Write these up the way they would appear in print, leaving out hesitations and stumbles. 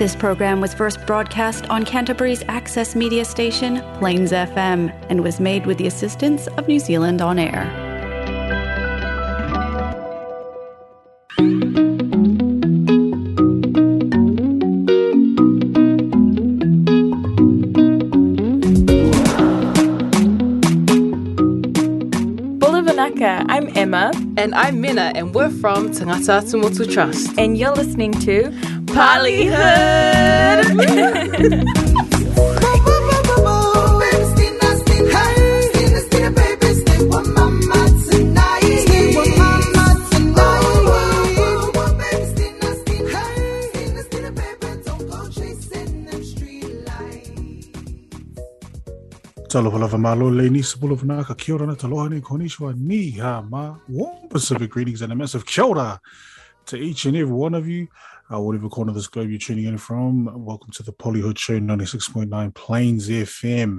This program was first broadcast on Canterbury's access media station, Plains FM, and was made with the assistance of New Zealand On Air. I'm Emma. And I'm Minna, and we're from Tangata Atumotu Trust. And you're listening to Polyhood! Taloha malo leni sapuluvana ka kia ora na taloha ni konnichiwa ni ha ma. Warm Pacific greetings and a massive kia ora to each and every one of you, whatever corner of this globe you're tuning in from. Welcome to the Polyhood Show, 96.9 Plains FM.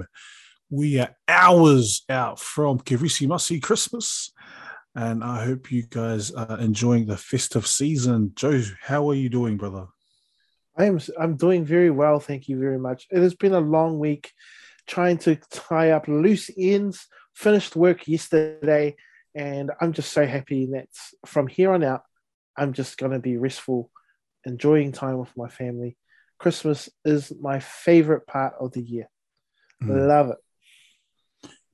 We are hours out from Kirisi Masi Christmas, and I hope you guys are enjoying the festive season. Joe, how are you doing, brother? I'm doing very well, thank you very much. It has been a long week. Trying to tie up loose ends, finished work yesterday, and I'm just so happy that from here on out, I'm just going to be restful, enjoying time with my family. Christmas is my favorite part of the year. Love it.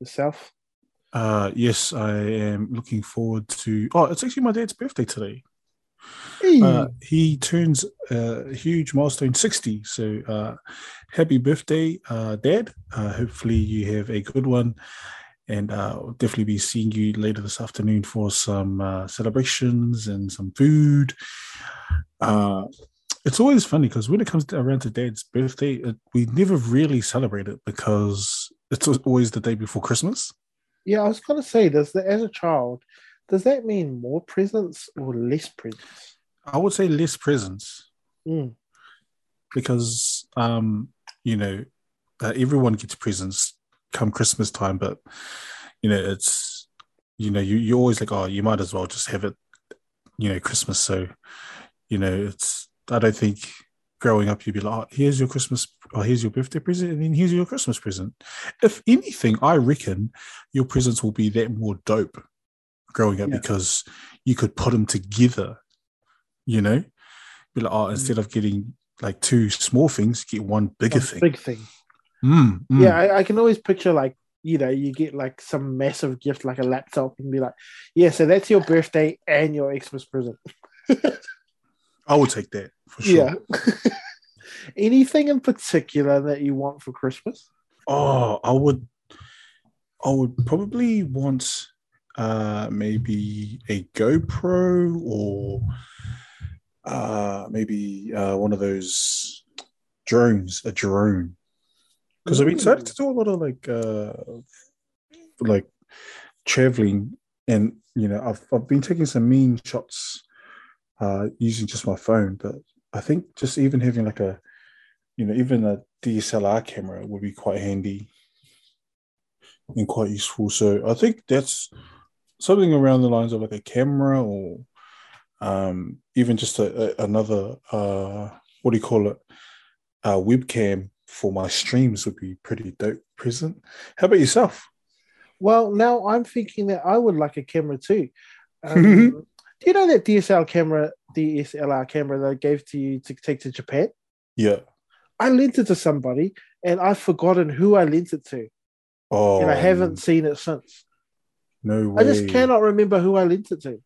Yourself? Yes, I am looking forward to... Oh, it's actually my dad's birthday today. Hey. He turns a huge milestone, 60. So happy birthday, Dad. Hopefully you have a good one, and I'll definitely be seeing you later this afternoon for some celebrations and some food. It's always funny because when it comes around to Dad's birthday, we never really celebrate it because it's always the day before Christmas. Yeah, I was going to say, as a child... Does that mean more presents or less presents? I would say less presents because, everyone gets presents come Christmas time, but, it's, you're always like, oh, you might as well just have it, Christmas. So, I don't think growing up you'd be like, oh, here's your Christmas, or here's your birthday present, and then here's your Christmas present. If anything, I reckon your presents will be that more dope. Growing up, because you could put them together, be like, oh, instead of getting like two small things, get one bigger thing. Big thing. Yeah, I can always picture like, you get like some massive gift, like a laptop, and be like, yeah, so that's your birthday and your Xmas present. I would take that for sure. Yeah. Anything in particular that you want for Christmas? Oh, I would probably want. Maybe a GoPro or maybe one of those drones, a drone. Because I've been starting to do a lot of like traveling, and I've been taking some mean shots using just my phone, but I think just even having like a even a DSLR camera would be quite handy and quite useful. So I think that's something around the lines of like a camera, or even just another, webcam for my streams would be pretty dope present. How about yourself? Well, now I'm thinking that I would like a camera too. Do you know that DSLR camera that I gave to you to take to Japan? Yeah. I lent it to somebody, and I've forgotten who I lent it to. Oh. And I haven't seen it since. No way. I just cannot remember who I lent it to.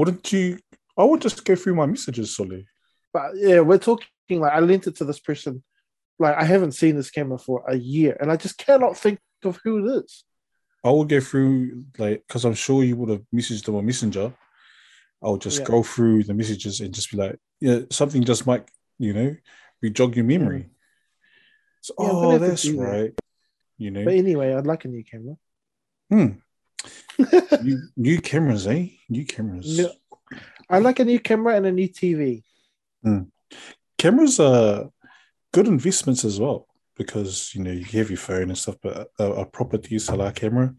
I would just go through my messages, Solly. But yeah, we're talking like I lent it to this person. Like I haven't seen this camera for a year, and I just cannot think of who it is. I will go through because I'm sure you would have messaged them on Messenger. I'll just go through the messages and just be like, yeah, something just might, re-jog your memory. So, yeah, oh, that's right. But anyway, I'd like a new camera. New cameras, eh? New cameras. No, I like a new camera and a new TV. Cameras are good investments as well, because you have your phone and stuff, but a proper DSLR camera,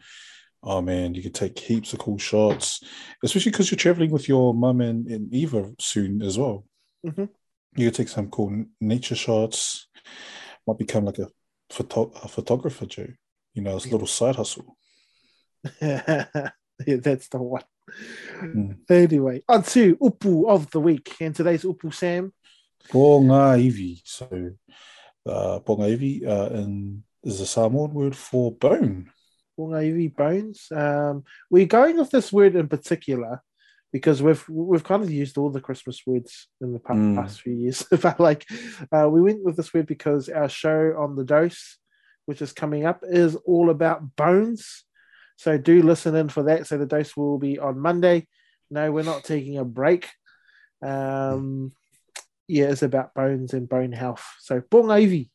oh man, you can take heaps of cool shots, especially because you're traveling with your mum and Eva soon as well. you could take some cool nature shots. Might become like a photographer too. You know, it's a little side hustle. Yeah, that's the one. Mm. Anyway, on to upu of the week. And today's upu, Sam. Ponga iwi. So, ponga iwi is a Samoan word for bone. Ponga iwi, bones. We're going with this word in particular because we've kind of used all the Christmas words in the past few years. But like, we went with this word because our show on The Dose, which is coming up, is all about bones. So do listen in for that. So The Dose will be on Monday. No, we're not taking a break. Yeah, it's about bones and bone health. So Ponga Iwi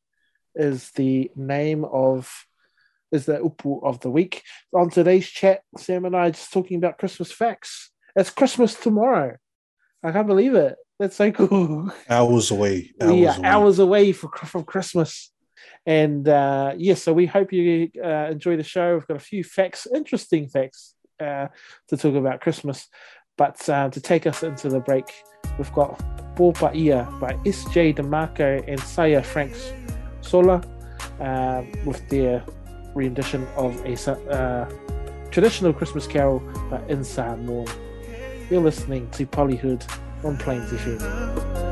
is the name of, is the upu of the week. On today's chat, Sam and I are just talking about Christmas facts. It's Christmas tomorrow. I can't believe it. That's so cool. Hours away. Hours away from Christmas. And so we hope you enjoy the show. We've got a few facts, interesting facts to talk about Christmas. But to take us into the break, we've got Bo Paia by SJ Demarco and Saya Franks Sola with their rendition of a traditional Christmas carol by Insan Moore. You're listening to Polyhood on Plains FM.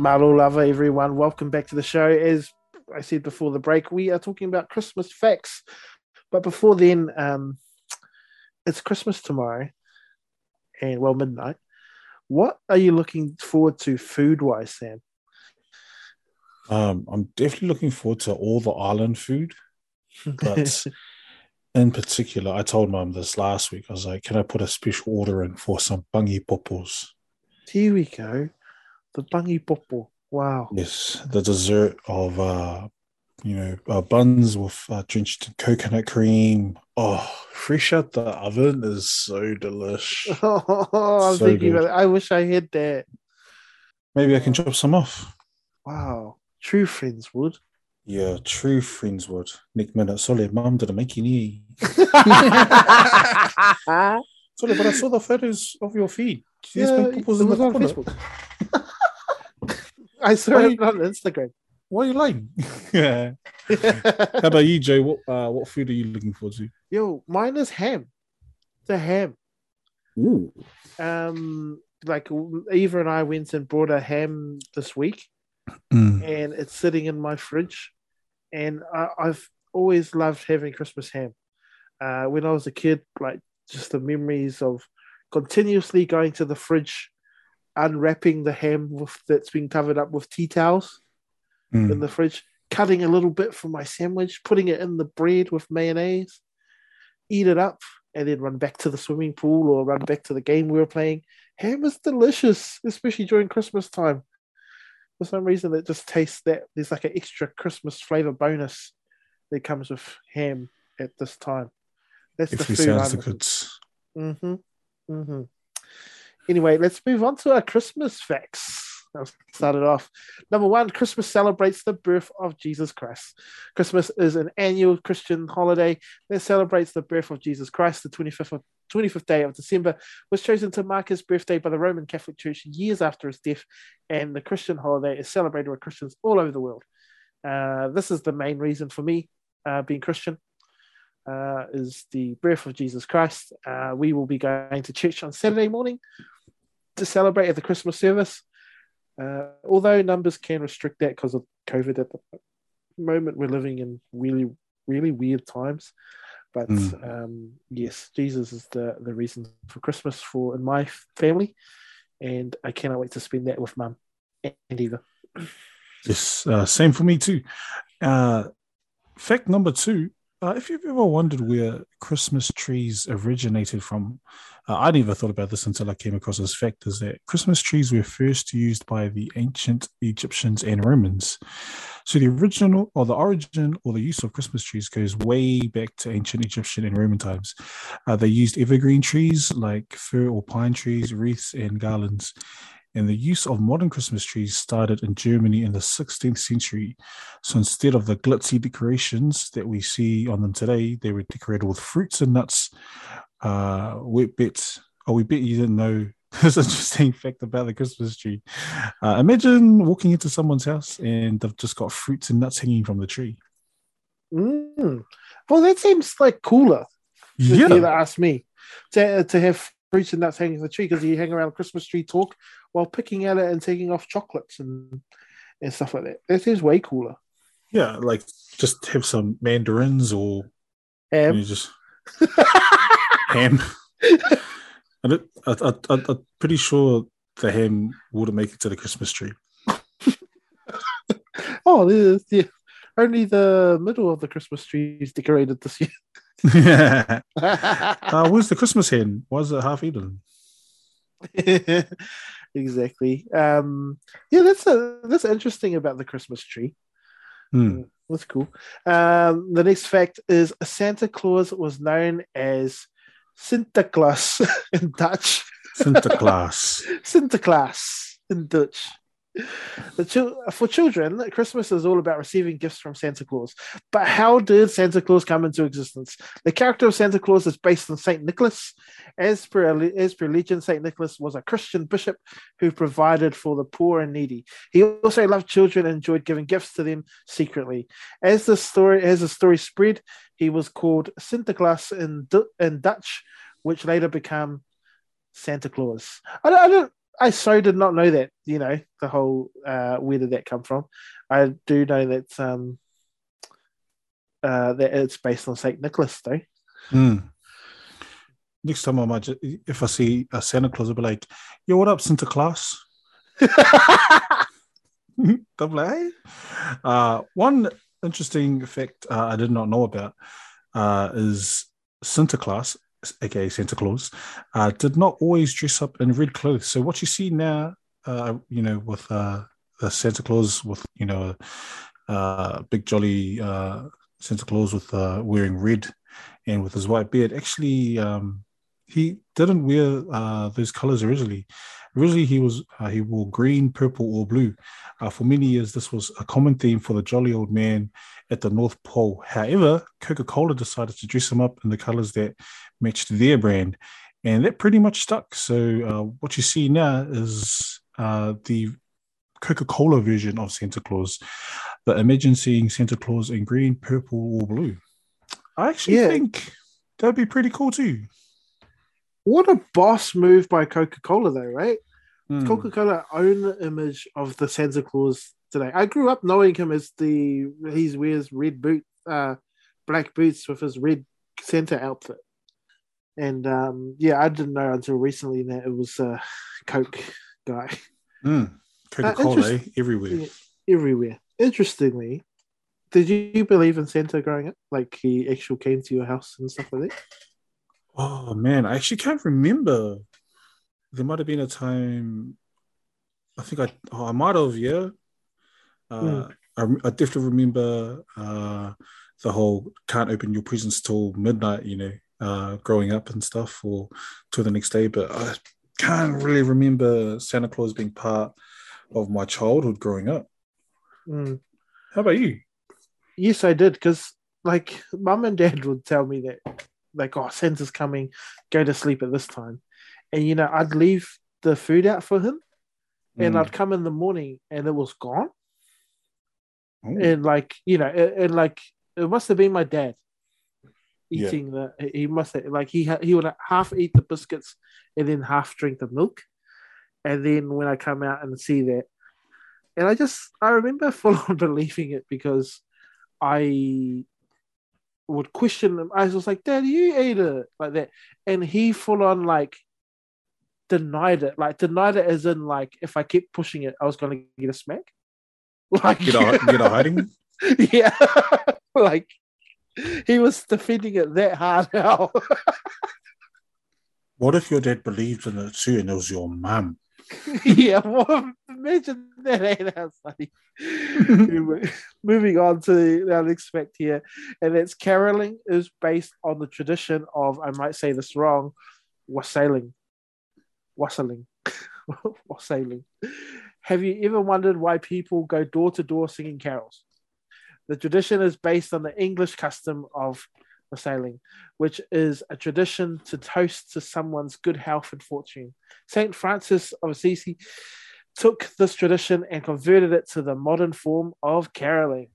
Maru Lava, everyone. Welcome back to the show. As I said before the break, we are talking about Christmas facts. But before then, it's Christmas tomorrow and, well, midnight. What are you looking forward to food-wise, Sam? I'm definitely looking forward to all the island food. But in particular, I told Mum this last week. I was like, can I put a special order in for some bangi popos? Here we go. The bangi popo. Wow. Yes, the dessert of, buns with drenched in coconut cream. Oh, fresh out the oven is so delish. Oh, I'm so thinking about it. I wish I had that. Maybe I can chop some off. Wow. True friends would. Yeah, true friends would. Nick Minute, sorry, Mum, did I make you knee? Sorry, but I saw the photos of your feed. There's been people's in the corner. Facebook. I saw it on Instagram. Why are you lying? Yeah. How about you, Jay? What food are you looking forward to? Yo, mine is ham. The ham. Ooh. Like Eva and I went and bought a ham this week, and it's sitting in my fridge. And I've always loved having Christmas ham. When I was a kid, like just the memories of continuously going to the fridge, unwrapping the ham that's been covered up with tea towels in the fridge, cutting a little bit from my sandwich, putting it in the bread with mayonnaise, eat it up, and then run back to the swimming pool or run back to the game we were playing. Ham is delicious, especially during Christmas time. For some reason, it just tastes that. There's like an extra Christmas flavour bonus that comes with ham at this time. That's the food. Sounds the goods. Mm-hmm. Mm-hmm. Anyway, let's move on to our Christmas facts. I've started off. Number one, Christmas celebrates the birth of Jesus Christ. Christmas is an annual Christian holiday that celebrates the birth of Jesus Christ, the 25th day of December, was chosen to mark his birthday by the Roman Catholic Church years after his death, and the Christian holiday is celebrated with Christians all over the world. This is the main reason for me being Christian. Is the birth of Jesus Christ. We will be going to church on Saturday morning to celebrate at the Christmas service, although numbers can restrict that because of COVID at the moment. We're living in really, really weird times. But yes, Jesus is the reason for Christmas for in my family, and I cannot wait to spend that with Mum and Eva. Yes, same for me too. Fact number two, if you've ever wondered where Christmas trees originated from, I never thought about this until I came across this fact, is that Christmas trees were first used by the ancient Egyptians and Romans. So the use of Christmas trees goes way back to ancient Egyptian and Roman times. They used evergreen trees like fir or pine trees, wreaths and garlands. And the use of modern Christmas trees started in Germany in the 16th century. So instead of the glitzy decorations that we see on them today, they were decorated with fruits and nuts. We bet you didn't know this interesting fact about the Christmas tree. Imagine walking into someone's house and they've just got fruits and nuts hanging from the tree. Well, that seems like cooler. Yeah. If you ask me, to have fruits and nuts hanging from the tree, because you hang around Christmas tree talk while picking at it and taking off chocolates and stuff like that. That is way cooler. Yeah, like just have some mandarins or ham. Ham. I'm pretty sure the ham wouldn't make it to the Christmas tree. Yeah. Only the middle of the Christmas tree is decorated this year. Yeah. Where's the Christmas hen? Why is it half eaten? Exactly. Yeah, that's interesting about the Christmas tree. That's cool. The next fact is Santa Claus was known as Sinterklaas in Dutch. Sinterklaas. Sinterklaas in Dutch. For children, Christmas is all about receiving gifts from Santa Claus. But how did Santa Claus come into existence? The character of Santa Claus is based on Saint Nicholas. As per legend, Saint Nicholas was a Christian bishop who provided for the poor and needy. He also loved children and enjoyed giving gifts to them secretly. As the story spread, he was called Sinterklaas in Dutch, which later became Santa Claus. I don't I so did not know that, you know, the whole where did that come from. I do know that it's based on Saint Nicholas though. Mm. Next time I might, if I see a Santa Claus, I'll be like, "Yo, what up, Sinterklaas?" Double A. One interesting fact I did not know about is Sinterklaas, aka Santa Claus, did not always dress up in red clothes. So what you see now, you know, with a Santa Claus with, you know, a big jolly Santa Claus with wearing red and with his white beard, actually, he didn't wear those colors originally. Originally, he wore green, purple, or blue. For many years, this was a common theme for the jolly old man at the North Pole. However, Coca-Cola decided to dress him up in the colors that matched their brand, and that pretty much stuck. So what you see now is the Coca-Cola version of Santa Claus. But imagine seeing Santa Claus in green, purple, or blue. I actually think that'd be pretty cool too. What a boss move by Coca-Cola, though, right? Mm. Coca-Cola own the image of the Santa Claus today. I grew up knowing him as he wears red black boots with his red Santa outfit, and I didn't know until recently that it was a Coke guy. Mm. Coca-Cola everywhere. Interestingly, did you believe in Santa growing up? Like he actually came to your house and stuff like that? Oh, man, I actually can't remember. There might have been a time, I think I might have, yeah. I definitely remember the whole can't open your presents till midnight, you know, growing up and stuff, or till the next day. But I can't really remember Santa Claus being part of my childhood growing up. Mm. How about you? Yes, I did, because, like, mum and dad would tell me that, like, oh, Santa's coming, go to sleep at this time. And, you know, I'd leave the food out for him and I'd come in the morning and it was gone. Mm. And, like, you know, it must have been my dad eating he must have, like, he would half eat the biscuits and then half drink the milk. And then when I come out and see that, and I remember full on believing it because I would question him. I was like, "Dad, you ate it," like that, and he full on like denied it, as in like if I kept pushing it, I was going to get a smack. Like get a hiding. Yeah, like he was defending it that hard now. What if your dad believed in it too, and it was your mum? Yeah, well, imagine that, ain't that funny? Moving on to our next fact here, and that's caroling is based on the tradition of, I might say this wrong, wassailing. Have you ever wondered why people go door to door singing carols? The tradition is based on the English custom of wassailing, which is a tradition to toast to someone's good health and fortune. St. Francis of Assisi took this tradition and converted it to the modern form of caroling.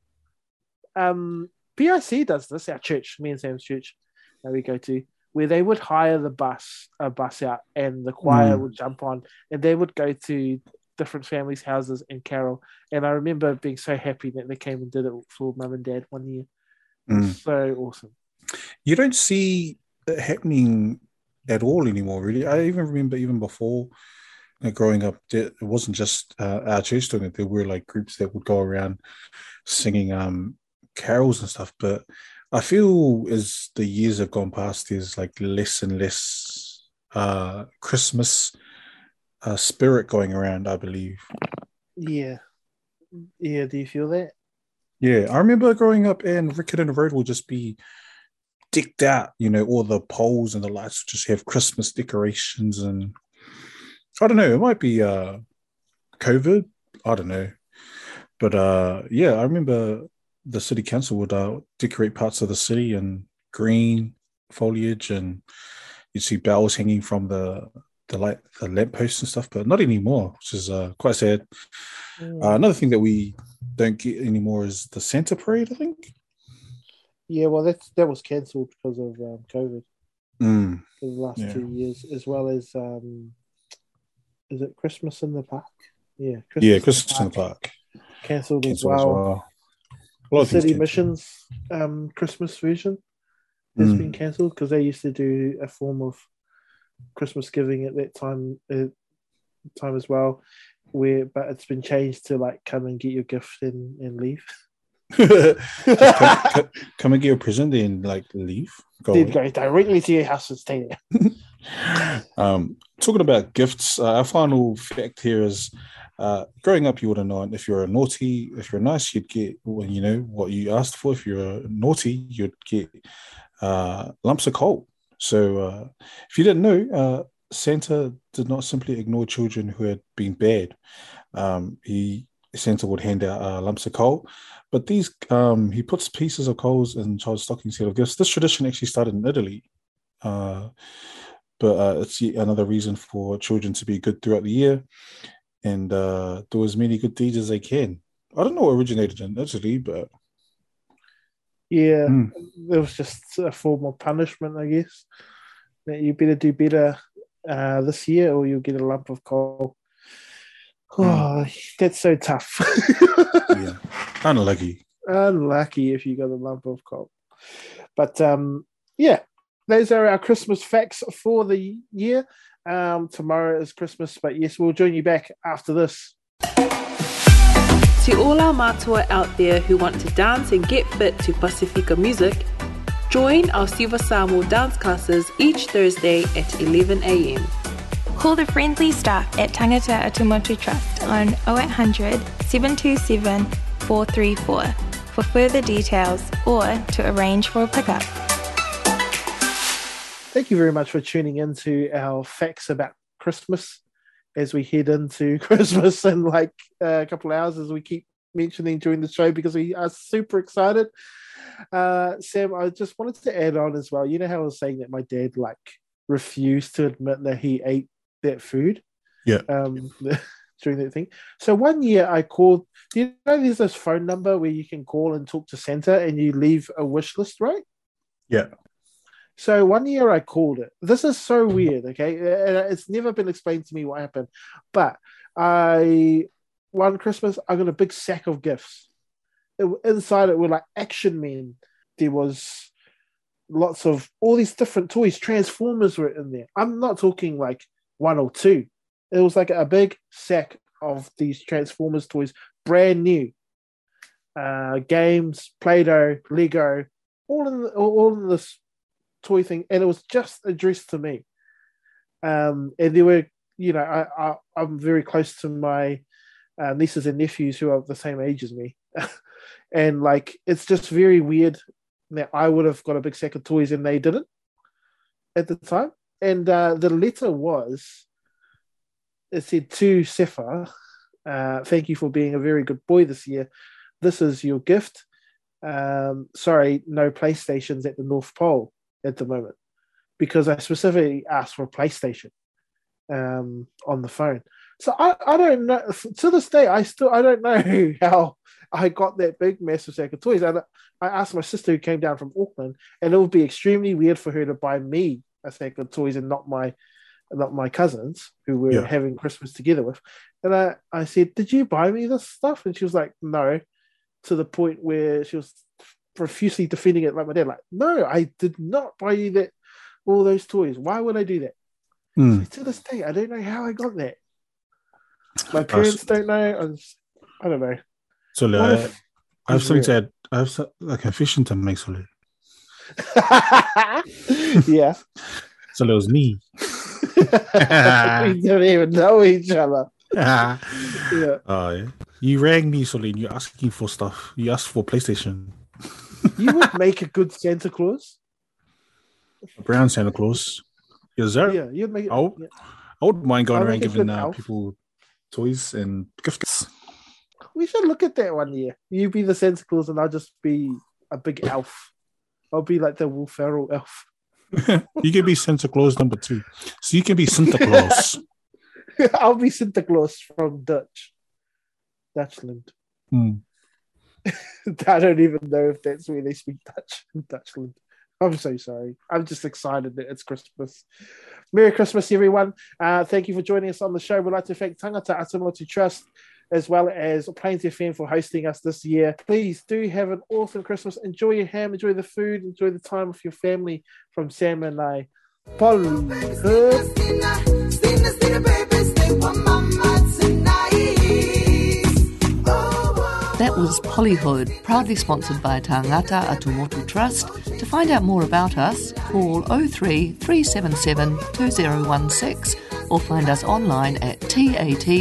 PIC does this, our church, me and Sam's church that we go to, where they would hire a bus out, and the choir would jump on and they would go to different families' houses and carol. And I remember being so happy that they came and did it for mum and dad one year. Mm. So awesome. You don't see it happening at all anymore, really. I even remember, even before, you know, growing up, it wasn't just our church doing it. There were like groups that would go around singing carols and stuff. But I feel as the years have gone past, there's like less and less Christmas spirit going around, I believe. Yeah. Yeah, do you feel that? Yeah, I remember growing up and Rickett and the Road will just be decked out, you know, all the poles and the lights just have Christmas decorations, and I don't know, it might be COVID, I don't know, but I remember the city council would decorate parts of the city in green foliage, and you'd see bells hanging from the lampposts and stuff, but not anymore, which is quite sad. Another thing that we don't get anymore is the Santa parade, I think. Yeah, well, that was cancelled because of COVID for the last 2 years, as well as is it Christmas in the Park? Yeah, Christmas in the Park. Cancelled as well. City Missions Christmas version has been cancelled because they used to do a form of Christmas giving at that time as well. But it's been changed to like come and get your gift and leave. come and get your present and like leave. Go directly to your house and stay there. Talking about gifts, our final fact here is growing up, you would have known if you're nice, you'd get what you asked for. If you're naughty, you'd get lumps of coal. So if you didn't know, Santa did not simply ignore children who had been bad. Santa would hand out lumps of coal, but these he puts pieces of coals in child's stocking instead of gifts. This tradition actually started in Italy, but it's yet another reason for children to be good throughout the year and do as many good deeds as they can. I don't know what originated in Italy, but yeah, it was just a form of punishment, I guess. That you better do better this year, or you'll get a lump of coal. Oh, that's so tough. Yeah, unlucky if you got a lump of coal. But yeah, those are our Christmas facts for the year. Tomorrow is Christmas, but yes, we'll join you back after this. To all our mātua out there who want to dance and get fit to Pasifika music, join our Siva Samu dance classes each Thursday at 11 a.m. Call the friendly staff at Tangata Atumotu Trust on 0800 727 434 for further details or to arrange for a pickup. Thank you very much for tuning in to our facts about Christmas as we head into Christmas in like a couple of hours, as we keep mentioning during the show because we are super excited. Sam, I just wanted to add on as well. You know how I was saying that my dad refused to admit that he ate that food during that thing. So one year I called, there's this phone number where you can call and talk to Santa and you leave a wish list, right? Yeah. So one year I called it. This is so weird, okay? It's never been explained to me what happened. But one Christmas, I got a big sack of gifts. Inside it were like action men. There was lots of all these different toys. Transformers were in there. I'm not talking like one or two. It was like a big sack of these Transformers toys, brand new. Games, Play-Doh, Lego, all in this toy thing, and it was just addressed to me. And there were, I'm very close to my nieces and nephews who are the same age as me, and it's just very weird that I would have got a big sack of toys and they didn't at the time. And the letter said to Sefa, thank you for being a very good boy this year. This is your gift. Sorry, no PlayStations at the North Pole at the moment, because I specifically asked for a PlayStation on the phone. So I don't know. To this day, I don't know how I got that big massive sack of toys. I asked my sister who came down from Auckland, and it would be extremely weird for her to buy me a sack of toys and not my cousins who we're having Christmas together with. And I said, did you buy me this stuff? And she was like, no, to the point where she was profusely defending it like my dad. Like, no, I did not buy you that, all those toys. Why would I do that? So to this day, I don't know how I got that. My parents don't know. I don't know. So I have something to add. I have a confession to make. Sorry. Yeah. So it was me. We didn't even know each other. Yeah. You rang me, Solly, and you're asking for stuff. You asked for PlayStation. You would make a good Santa Claus. A brown Santa Claus. Yes, sir. Yeah, you'd make it. I wouldn't mind going around giving people toys and gifts. We should look at that one year. You be the Santa Claus, and I'll just be a big elf. I'll be like the Will Ferrell elf. You can be Santa Claus number 2. So you can be Sinterklaas. I'll be Sinterklaas from Dutchland. I don't even know if that's where they speak Dutch in Dutchland. I'm so sorry. I'm just excited that it's Christmas. Merry Christmas, everyone. Thank you for joining us on the show. We'd like to thank Tangata Atumotu Trust as well as Plains FM for hosting us this year. Please do have an awesome Christmas. Enjoy your ham, enjoy the food, enjoy the time with your family from Sam and I. That was Polyhood, proudly sponsored by Tangata Atumotu Trust. To find out more about us, call 03 377 2016 or find us online at tat.org.nz.